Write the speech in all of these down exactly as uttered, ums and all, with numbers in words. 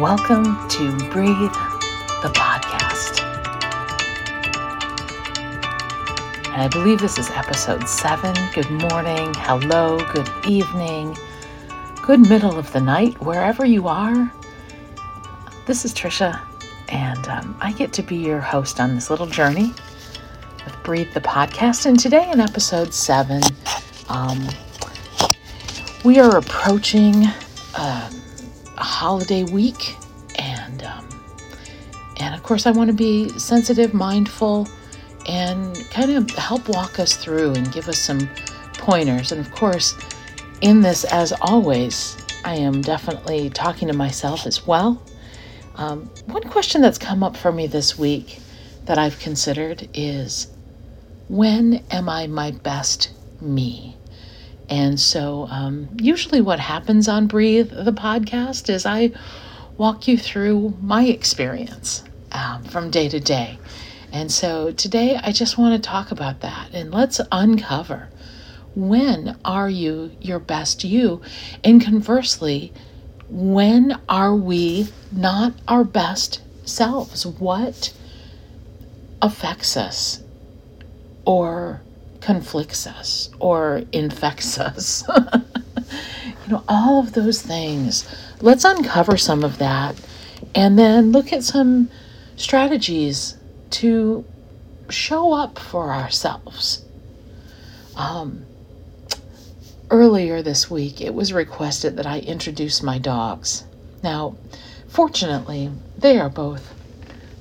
Welcome to Breathe, the podcast. And I believe this is episode seven. Good morning, hello, good evening, good middle of the night, wherever you are. This is Trisha, and um, I get to be your host on this little journey with Breathe, the podcast. And today in episode seven, um, we are approaching Uh, a holiday week, and um, and of course I want to be sensitive, mindful, and kind of help walk us through and give us some pointers. And of course, in this, as always, I am definitely talking to myself as well. Um, one question that's come up for me this week that I've considered is, when am I my best me? And so um, usually what happens on Breathe, the podcast, is I walk you through my experience um, from day to day. And so today I just want to talk about that, and let's uncover, when are you your best you? And conversely, when are we not our best selves? What affects us or conflicts us or infects us? You know, all of those things. Let's uncover some of that, and then look at some strategies to show up for ourselves. Um, earlier this week, it was requested that I introduce my dogs. Now, fortunately, they are both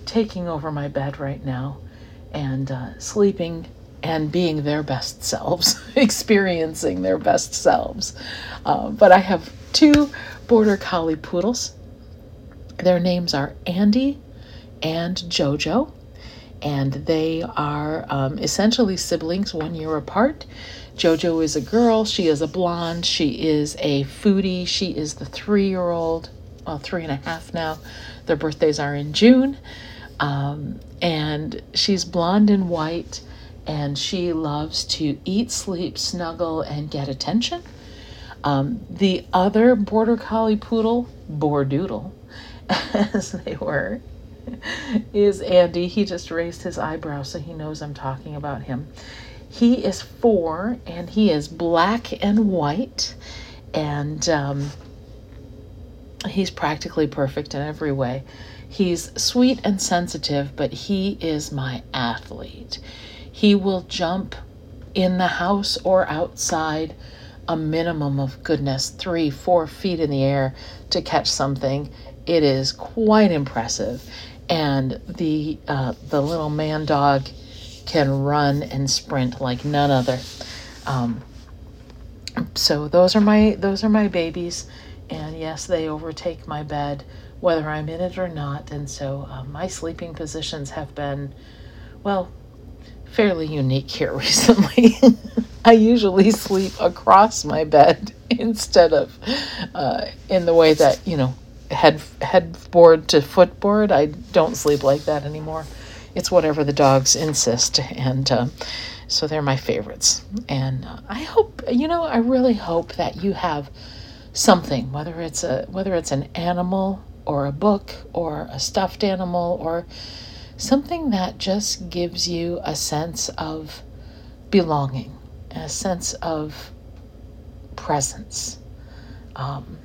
taking over my bed right now and uh, sleeping and being their best selves, experiencing their best selves. Uh, but I have two Border Collie Poodles. Their names are Andy and Jojo, and they are um, essentially siblings, one year apart. Jojo is a girl, she is a blonde, she is a foodie, she is the three-year-old, well, three and a half now. Their birthdays are in June, um, and she's blonde and white, and she loves to eat, sleep, snuggle, and get attention. Um, the other Border Collie Poodle, Bordoodle, as they were, is Andy. He just raised his eyebrow, so he knows I'm talking about him. He is four, and he is black and white, and um, he's practically perfect in every way. He's sweet and sensitive, but he is my athlete. He will jump in the house or outside a minimum of, goodness, three, four feet in the air to catch something. It is quite impressive. And the uh, the little man dog can run and sprint like none other. Um, so those are my those are my babies, and yes, they overtake my bed whether I'm in it or not. And so uh, my sleeping positions have been, well, fairly unique here recently. I usually sleep across my bed instead of uh, in the way that, you know, head headboard to footboard. I don't sleep like that anymore. It's whatever the dogs insist, and uh, so they're my favorites. And uh, I hope, you know, I really hope that you have something, whether it's a whether it's an animal or a book or a stuffed animal or something that just gives you a sense of belonging, a sense of presence. Um,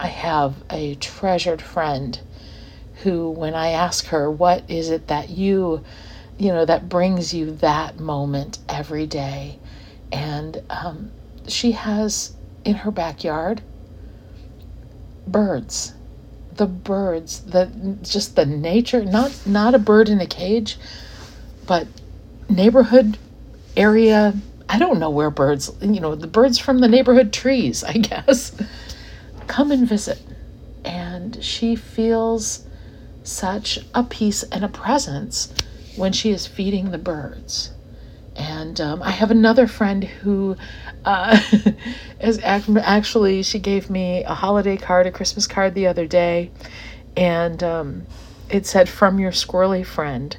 I have a treasured friend who, when I ask her, what is it that you, you know, that brings you that moment every day? And um, she has in her backyard birds. The birds, the just the nature, not not a bird in a cage, but neighborhood area. I don't know where birds, you know, the birds from the neighborhood trees, I guess, come and visit. And she feels such a peace and a presence when she is feeding the birds. And um, I have another friend who uh, is ac- actually, she gave me a holiday card, a Christmas card the other day, and um, it said, "From your squirrely friend."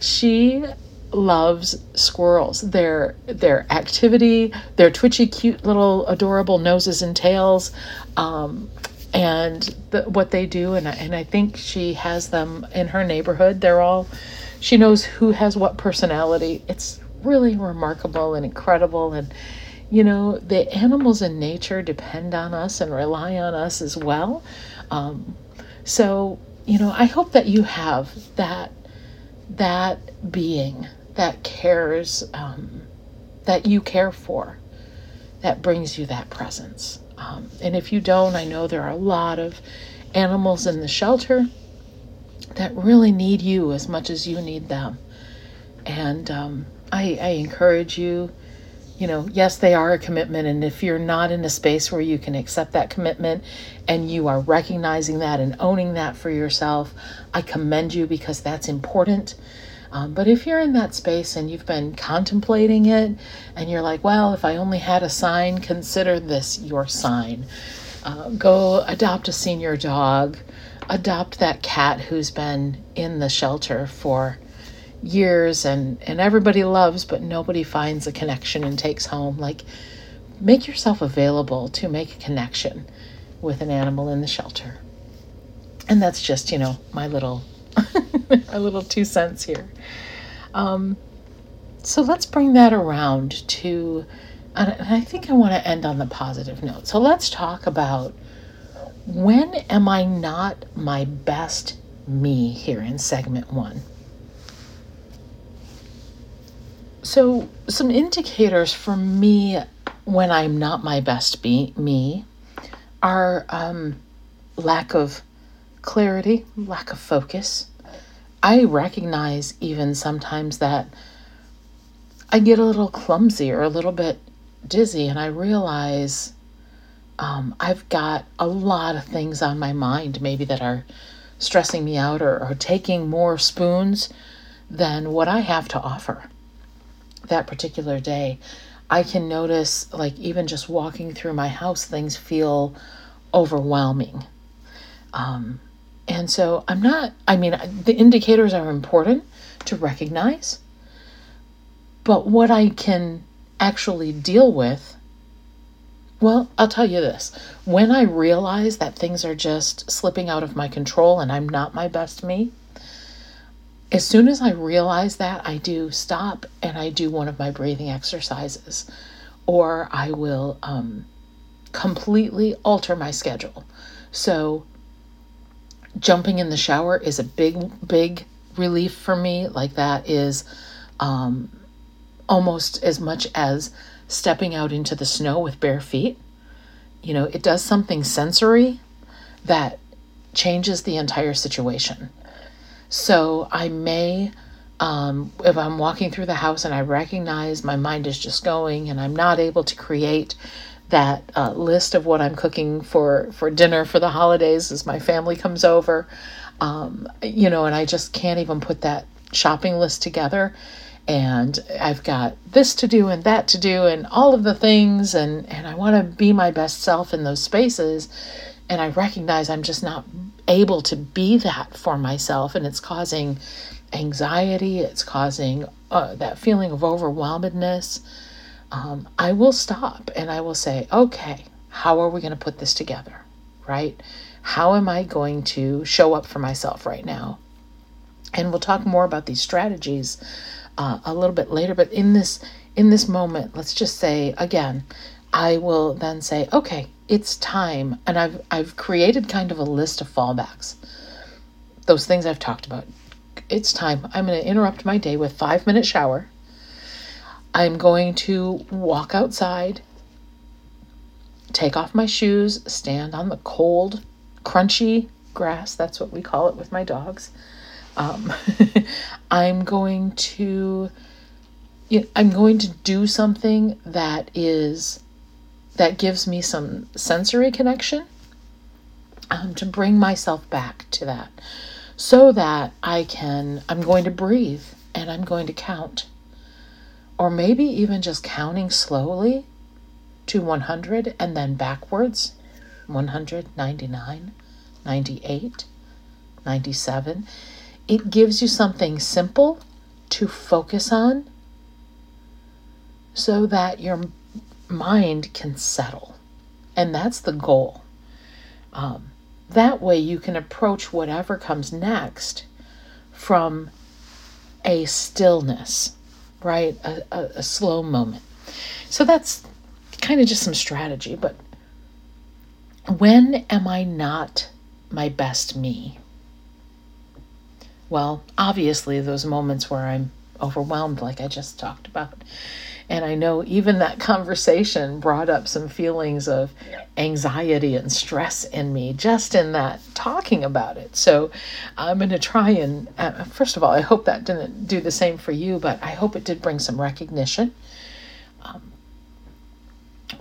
She loves squirrels, their their activity, their twitchy, cute little adorable noses and tails, um, and the, what they do. And I, and I think she has them in her neighborhood. They're all, she knows who has what personality. It's really remarkable and incredible. And, you know, the animals in nature depend on us and rely on us as well. Um, so, you know, I hope that you have that, that being that cares, um, that you care for, that brings you that presence. Um, and if you don't, I know there are a lot of animals in the shelter that really need you as much as you need them. And um, I, I encourage you, you know, yes, they are a commitment. And if you're not in a space where you can accept that commitment and you are recognizing that and owning that for yourself, I commend you, because that's important. Um, but if you're in that space and you've been contemplating it and you're like, well, if I only had a sign, consider this your sign. Uh, go adopt a senior dog. Adopt that cat who's been in the shelter for years and, and everybody loves, but nobody finds a connection and takes home. Like, make yourself available to make a connection with an animal in the shelter. And that's just, you know, my little... our little two cents here. Um, so let's bring that around to, and I think I want to end on the positive note. So let's talk about, when am I not my best me, here in segment one? So some indicators for me when I'm not my best be, me are um, lack of clarity, lack of focus. I recognize even sometimes that I get a little clumsy or a little bit dizzy, and I realize um, I've got a lot of things on my mind maybe that are stressing me out or, or taking more spoons than what I have to offer that particular day. I can notice, like, even just walking through my house, things feel overwhelming. Um, And so I'm not, I mean, the indicators are important to recognize, but what I can actually deal with, well, I'll tell you this. When I realize that things are just slipping out of my control and I'm not my best me, as soon as I realize that, I do stop and I do one of my breathing exercises, or I will um, completely alter my schedule. So jumping in the shower is a big, big relief for me. Like, that is um, almost as much as stepping out into the snow with bare feet. You know, it does something sensory that changes the entire situation. So I may, um, if I'm walking through the house and I recognize my mind is just going and I'm not able to create that uh, list of what I'm cooking for, for dinner for the holidays as my family comes over, um, you know, and I just can't even put that shopping list together. And I've got this to do and that to do and all of the things. And, and I want to be my best self in those spaces. And I recognize I'm just not able to be that for myself. And it's causing anxiety. It's causing uh, that feeling of overwhelmedness. Um, I will stop and I will say, okay, how are we going to put this together, right? How am I going to show up for myself right now? And we'll talk more about these strategies uh, a little bit later. But in this in this moment, let's just say again, I will then say, okay, it's time. And I've I've created kind of a list of fallbacks, those things I've talked about. It's time. I'm going to interrupt my day with five minute shower. I'm going to walk outside, take off my shoes, stand on the cold, crunchy grass. That's what we call it with my dogs. Um, I'm going to, you know, I'm going to do something that is, that gives me some sensory connection, um, to bring myself back to that, so that I can, I'm going to breathe and I'm going to count. Or maybe even just counting slowly to one hundred and then backwards, one hundred ninety-nine, ninety-eight, ninety-seven. It gives you something simple to focus on so that your mind can settle. And that's the goal. Um, That way you can approach whatever comes next from a stillness, right? A, a, a slow moment. So that's kind of just some strategy, but when am I not my best me? Well, obviously those moments where I'm overwhelmed, like I just talked about. And I know even that conversation brought up some feelings of anxiety and stress in me just in that talking about it. So I'm going to try and, uh, first of all, I hope that didn't do the same for you, but I hope it did bring some recognition. Um,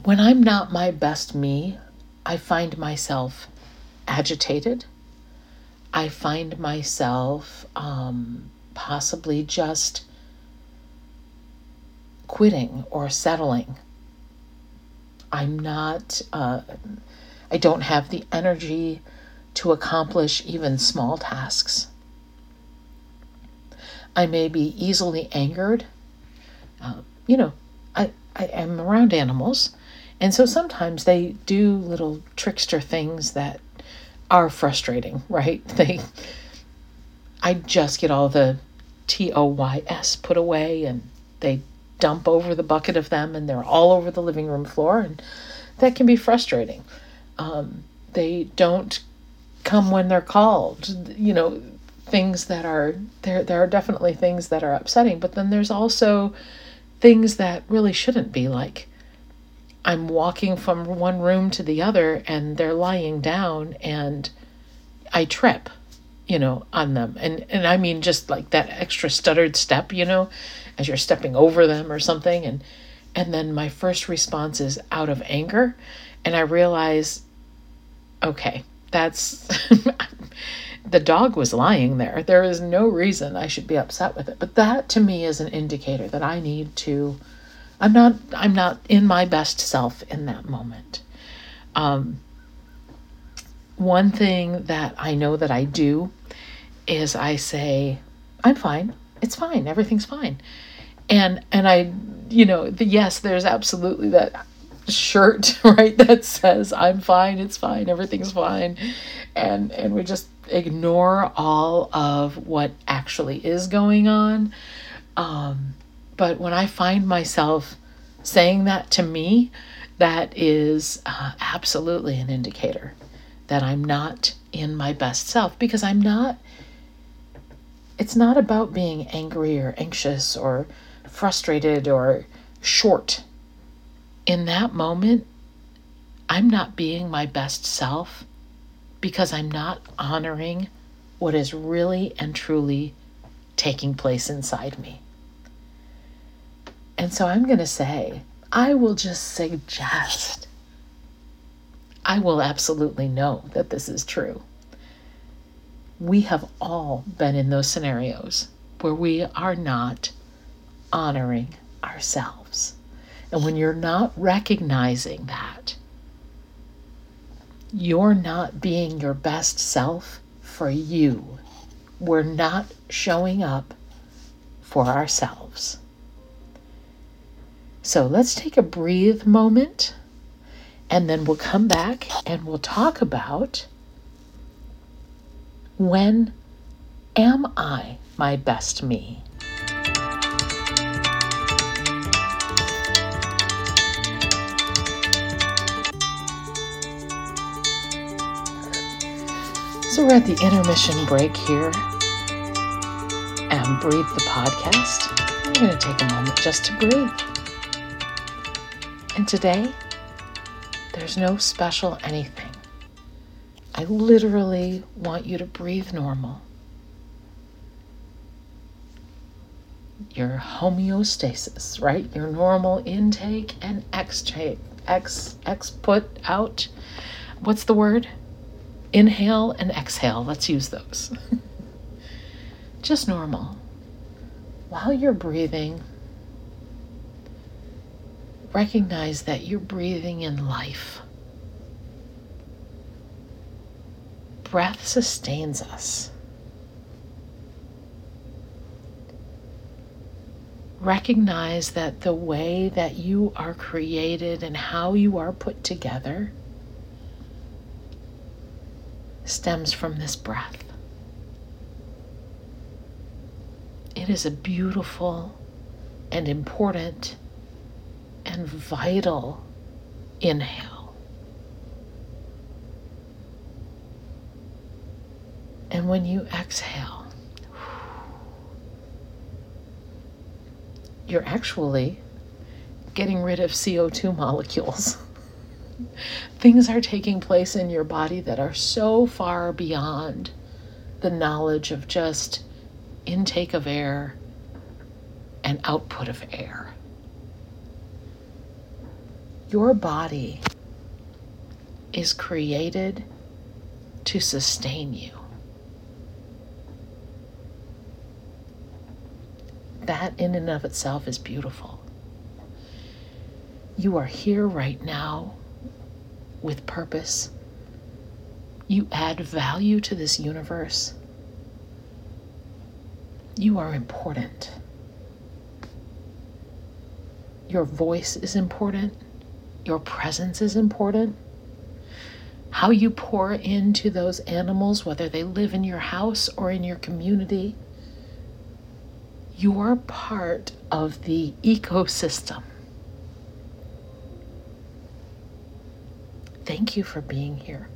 when I'm not my best me, I find myself agitated. I find myself um, possibly just quitting or settling. I'm not, uh, I don't have the energy to accomplish even small tasks. I may be easily angered. Uh, you know, I, I am around animals, and so sometimes they do little trickster things that are frustrating, right? They, I just get all the T O Y S put away, and they dump over the bucket of them, and they're all over the living room floor, and that can be frustrating. Um, they don't come when they're called, you know, things that are, there there are definitely things that are upsetting, but then there's also things that really shouldn't be, like I'm walking from one room to the other and they're lying down and I trip, you know, on them. And, and I mean, just like that extra stuttered step, you know, as you're stepping over them or something. And, and then my first response is out of anger. And I realize, okay, that's, the dog was lying there. There is no reason I should be upset with it. But that to me is an indicator that I need to, I'm not, I'm not in my best self in that moment. Um, one thing that I know that I do is I say, I'm fine. It's fine. Everything's fine. And, and I, you know, the, yes, there's absolutely that shirt, right, that says I'm fine. It's fine. Everything's fine. And, and we just ignore all of what actually is going on. Um, But when I find myself saying that to me, that is uh, absolutely an indicator that I'm not in my best self, because I'm not, it's not about being angry or anxious or frustrated or short. In that moment, I'm not being my best self because I'm not honoring what is really and truly taking place inside me. And so I'm going to say, I will just suggest, I will absolutely know that this is true. We have all been in those scenarios where we are not honoring ourselves. And when you're not recognizing that, you're not being your best self for you. We're not showing up for ourselves. So let's take a breathe moment, and then we'll come back and we'll talk about, when am I my best me? So we're at the intermission break here and Breathe the podcast. I'm going to take a moment just to breathe. And today, there's no special anything. I literally want you to breathe normal. Your homeostasis, right? Your normal intake and exhale, ex, ex put out. What's the word? Inhale and exhale. Let's use those. Just normal. While you're breathing, recognize that you're breathing in life. Breath sustains us. Recognize that the way that you are created and how you are put together stems from this breath. It is a beautiful and important and vital inhale. And when you exhale, you're actually getting rid of C O two molecules. Things are taking place in your body that are so far beyond the knowledge of just intake of air and output of air. Your body is created to sustain you. That in and of itself is beautiful. You are here right now with purpose. You add value to this universe. You are important. Your voice is important. Your presence is important. How you pour into those animals, whether they live in your house or in your community, you're part of the ecosystem. Thank you for being here.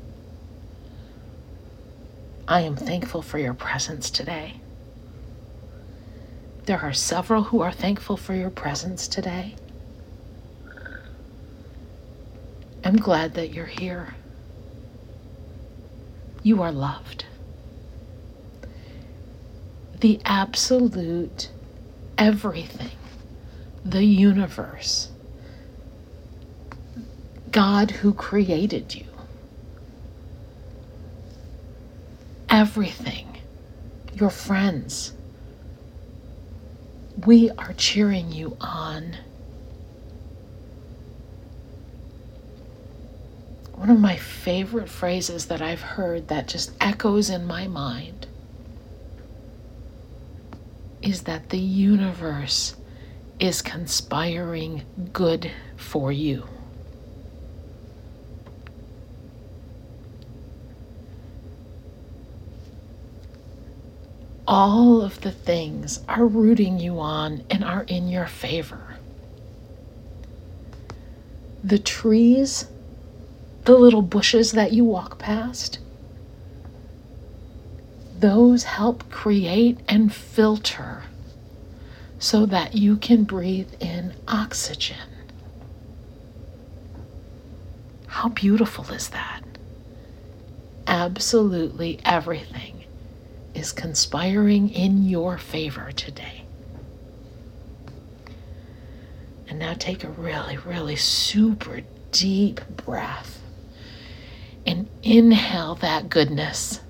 I am thankful for your presence today. There are several who are thankful for your presence today. I'm glad that you're here. You are loved. The absolute everything, the universe, God who created you, everything, your friends, we are cheering you on. One of my favorite phrases that I've heard that just echoes in my mind is that the universe is conspiring good for you. All of the things are rooting you on and are in your favor. The trees, the little bushes that you walk past, those help create and filter so that you can breathe in oxygen. How beautiful is that? Absolutely everything is conspiring in your favor today. And now take a really, really super deep breath and inhale that goodness.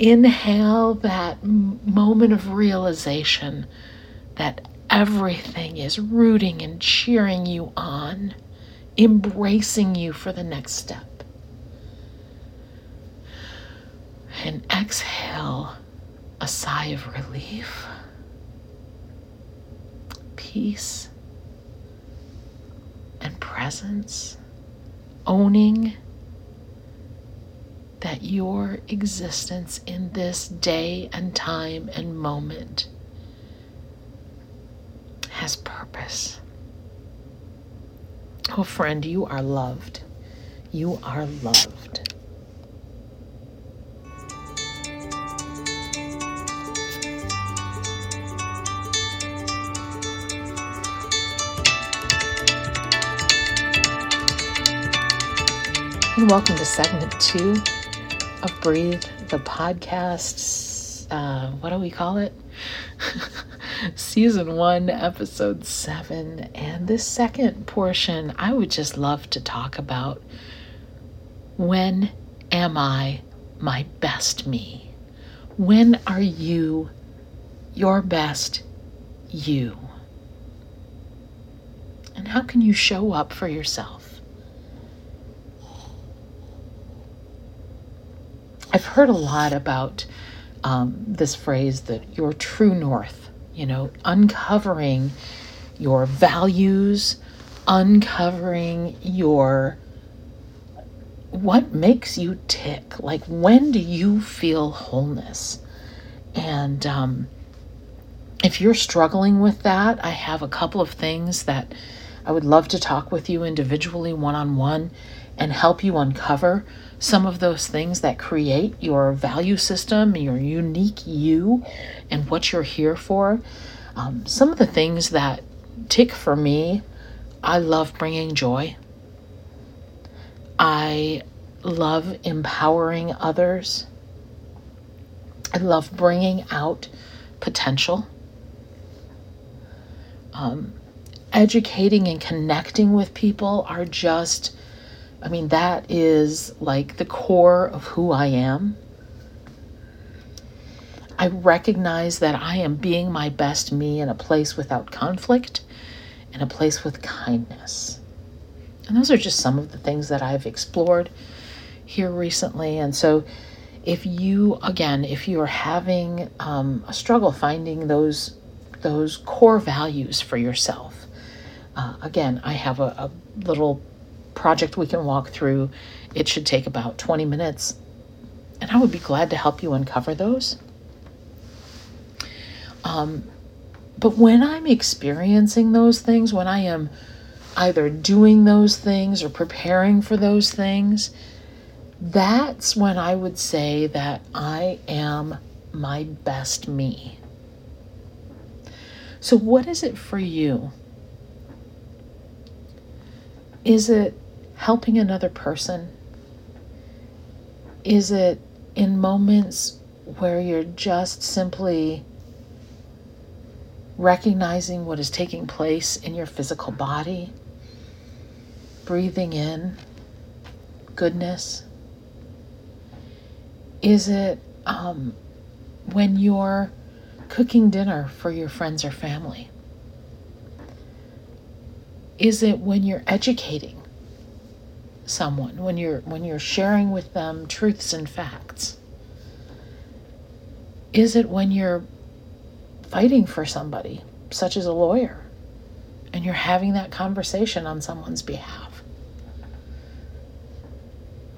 Inhale that m- moment of realization that everything is rooting and cheering you on, embracing you for the next step. And exhale a sigh of relief, peace, and presence, owning that your existence in this day and time and moment has purpose. Oh, friend, you are loved. You are loved. And welcome to segment two of Breathe, the podcast, uh, what do we call it? Season one, episode seven. And this second portion, I would just love to talk about, when am I my best me? When are you your best you? And how can you show up for yourself? I've heard a lot about um, this phrase that your true north, you know, uncovering your values, uncovering your what makes you tick? Like, when do you feel wholeness? And um, if you're struggling with that, I have a couple of things that I would love to talk with you individually, one-on-one, and help you uncover some of those things that create your value system, your unique you, and what you're here for. Um, some of the things that tick for me, I love bringing joy. I love empowering others. I love bringing out potential. Um, educating and connecting with people are just, I mean, that is like the core of who I am. I recognize that I am being my best me in a place without conflict, in a place with kindness. And those are just some of the things that I've explored here recently. And so if you, again, if you are having um, a struggle finding those those core values for yourself, uh, again, I have a, a little project we can walk through. It should take about twenty minutes. And I would be glad to help you uncover those. Um, but when I'm experiencing those things, when I am either doing those things or preparing for those things, that's when I would say that I am my best me. So what is it for you? Is it helping another person? Is it in moments where you're just simply recognizing what is taking place in your physical body? Breathing in goodness? Is it um, when you're cooking dinner for your friends or family? Is it when you're educating someone, when you're when you're sharing with them truths and facts? Is it when you're fighting for somebody, such as a lawyer, and you're having that conversation on someone's behalf?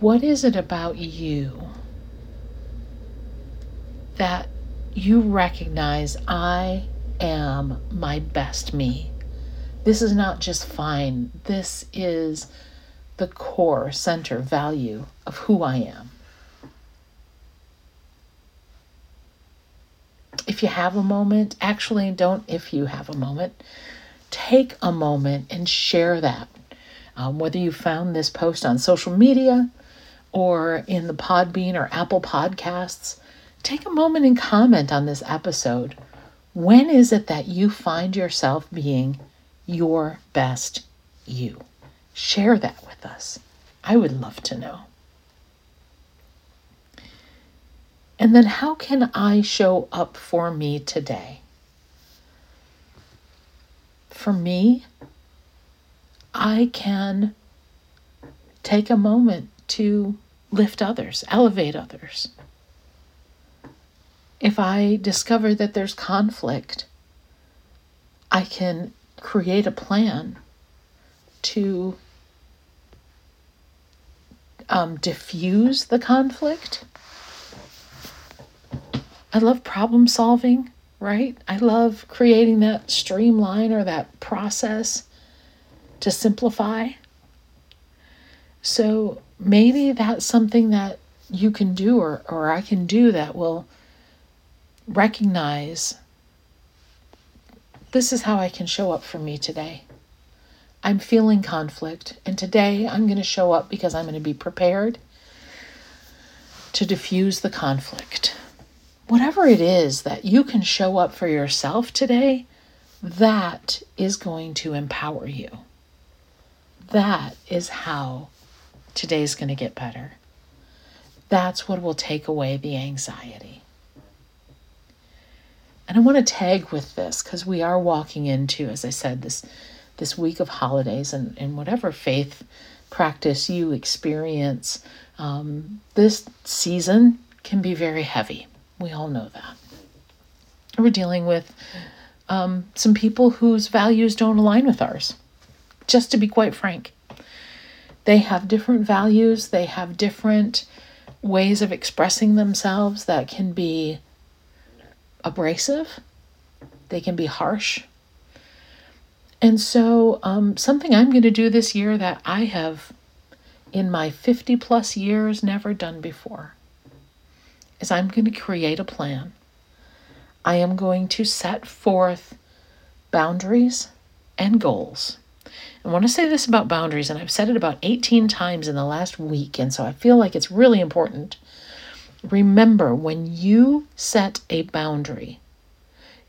What is it about you that you recognize, I am my best me? This is not just fine. This is the core, center, value of who I am. If you have a moment, actually don't if you have a moment, take a moment and share that. Um, whether you found this post on social media or in the Podbean or Apple Podcasts, take a moment and comment on this episode. When is it that you find yourself being your best you? Share that with us. I would love to know. And then, how can I show up for me today? For me, I can take a moment to lift others, elevate others. If I discover that there's conflict, I can create a plan to um, diffuse the conflict. I love problem solving, right? I love creating that streamline or that process to simplify. So maybe that's something that you can do or, or I can do that will recognize, this is how I can show up for me today. I'm feeling conflict, and today I'm going to show up because I'm going to be prepared to diffuse the conflict. Whatever it is that you can show up for yourself today, that is going to empower you. That is how today's going to get better. That's what will take away the anxiety. And I want to tag with this because we are walking into, as I said, this this week of holidays, and, and whatever faith practice you experience, um, this season can be very heavy. We all know that. We're dealing with Um, some people whose values don't align with ours, just to be quite frank. They have different values. They have different ways of expressing themselves that can be abrasive. They can be harsh. And so um, something I'm going to do this year that I have in my fifty plus years never done before is I'm going to create a plan. I am going to set forth boundaries and goals. I want to say this about boundaries, and I've said it about eighteen times in the last week, and so I feel like it's really important. Remember, when you set a boundary,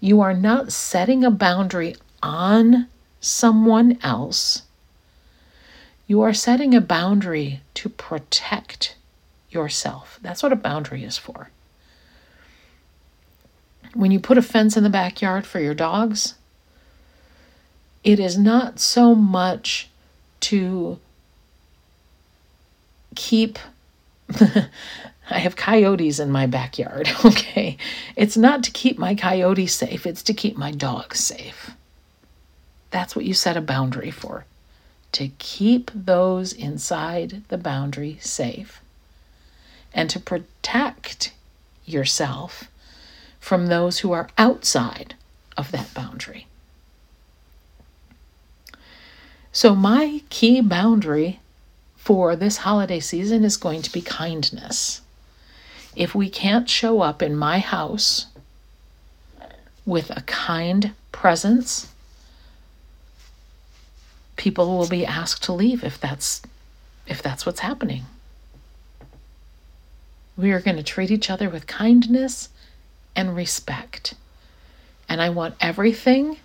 you are not setting a boundary on someone else. You are setting a boundary to protect yourself. That's what a boundary is for. When you put a fence in the backyard for your dogs, it is not so much to keep, I have coyotes in my backyard, okay? It's not to keep my coyotes safe, it's to keep my dogs safe. That's what you set a boundary for, to keep those inside the boundary safe and to protect yourself from those who are outside of that boundary. So my key boundary for this holiday season is going to be kindness. If we can't show up in my house with a kind presence, people will be asked to leave if that's if that's what's happening. We are going to treat each other with kindness and respect. And I want everything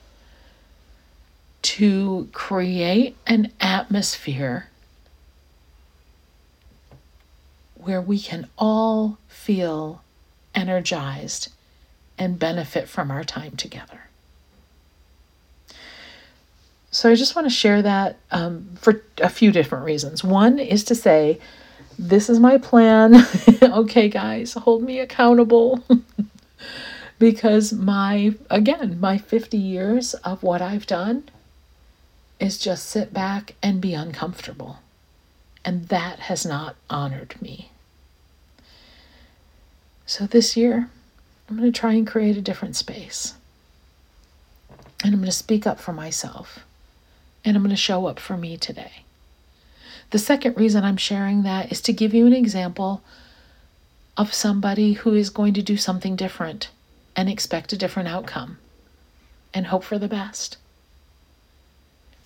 to create an atmosphere where we can all feel energized and benefit from our time together. So I just want to share that um, for a few different reasons. One is to say, this is my plan. Okay, guys, hold me accountable. Because my, again, my fifty years of what I've done is just sit back and be uncomfortable. And that has not honored me. So this year, I'm going to try and create a different space. And I'm going to speak up for myself. And I'm going to show up for me today. The second reason I'm sharing that is to give you an example of somebody who is going to do something different and expect a different outcome and hope for the best.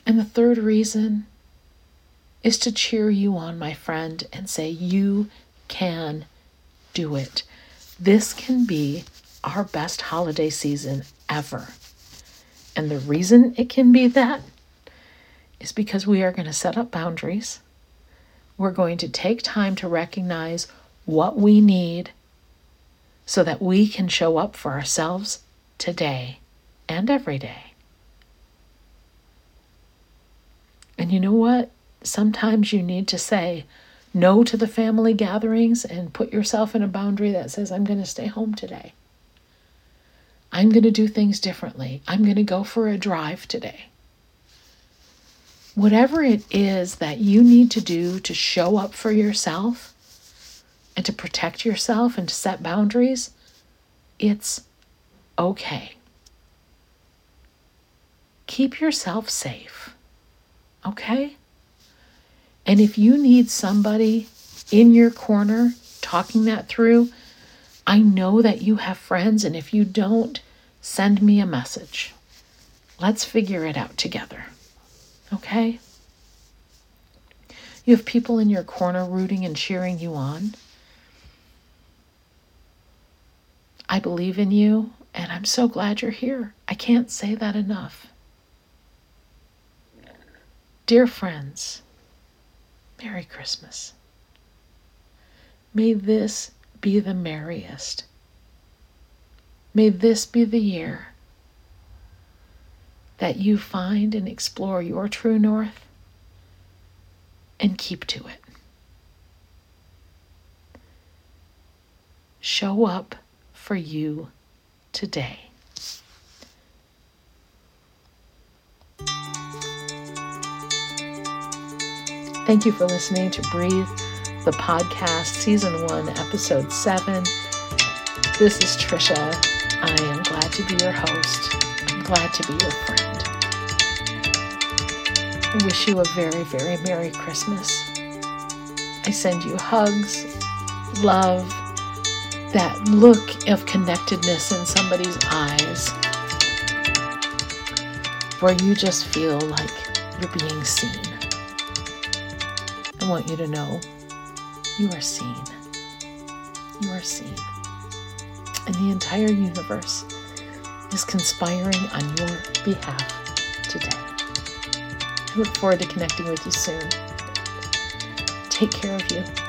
And the third reason is to cheer you on, my friend, and say, you can do it. This can be our best holiday season ever. And the reason it can be that is because we are going to set up boundaries. We're going to take time to recognize what we need so that we can show up for ourselves today and every day. And you know what? Sometimes you need to say no to the family gatherings and put yourself in a boundary that says, I'm going to stay home today. I'm going to do things differently. I'm going to go for a drive today. Whatever it is that you need to do to show up for yourself and to protect yourself and to set boundaries, it's okay. Keep yourself safe. Okay? And if you need somebody in your corner talking that through, I know that you have friends, and if you don't, send me a message. Let's figure it out together. Okay? You have people in your corner rooting and cheering you on. I believe in you, and I'm so glad you're here. I can't say that enough. Dear friends, Merry Christmas. May this be the merriest. May this be the year that you find and explore your true north and keep to it. Show up for you today. Thank you for listening to Breathe, the podcast, Season one, Episode seven. This is Trisha. I am glad to be your host. I'm glad to be your friend. I wish you a very, very Merry Christmas. I send you hugs, love, that look of connectedness in somebody's eyes, where you just feel like you're being seen. I want you to know you are seen. You are seen. And the entire universe is conspiring on your behalf today. I look forward to connecting with you soon. Take care of you.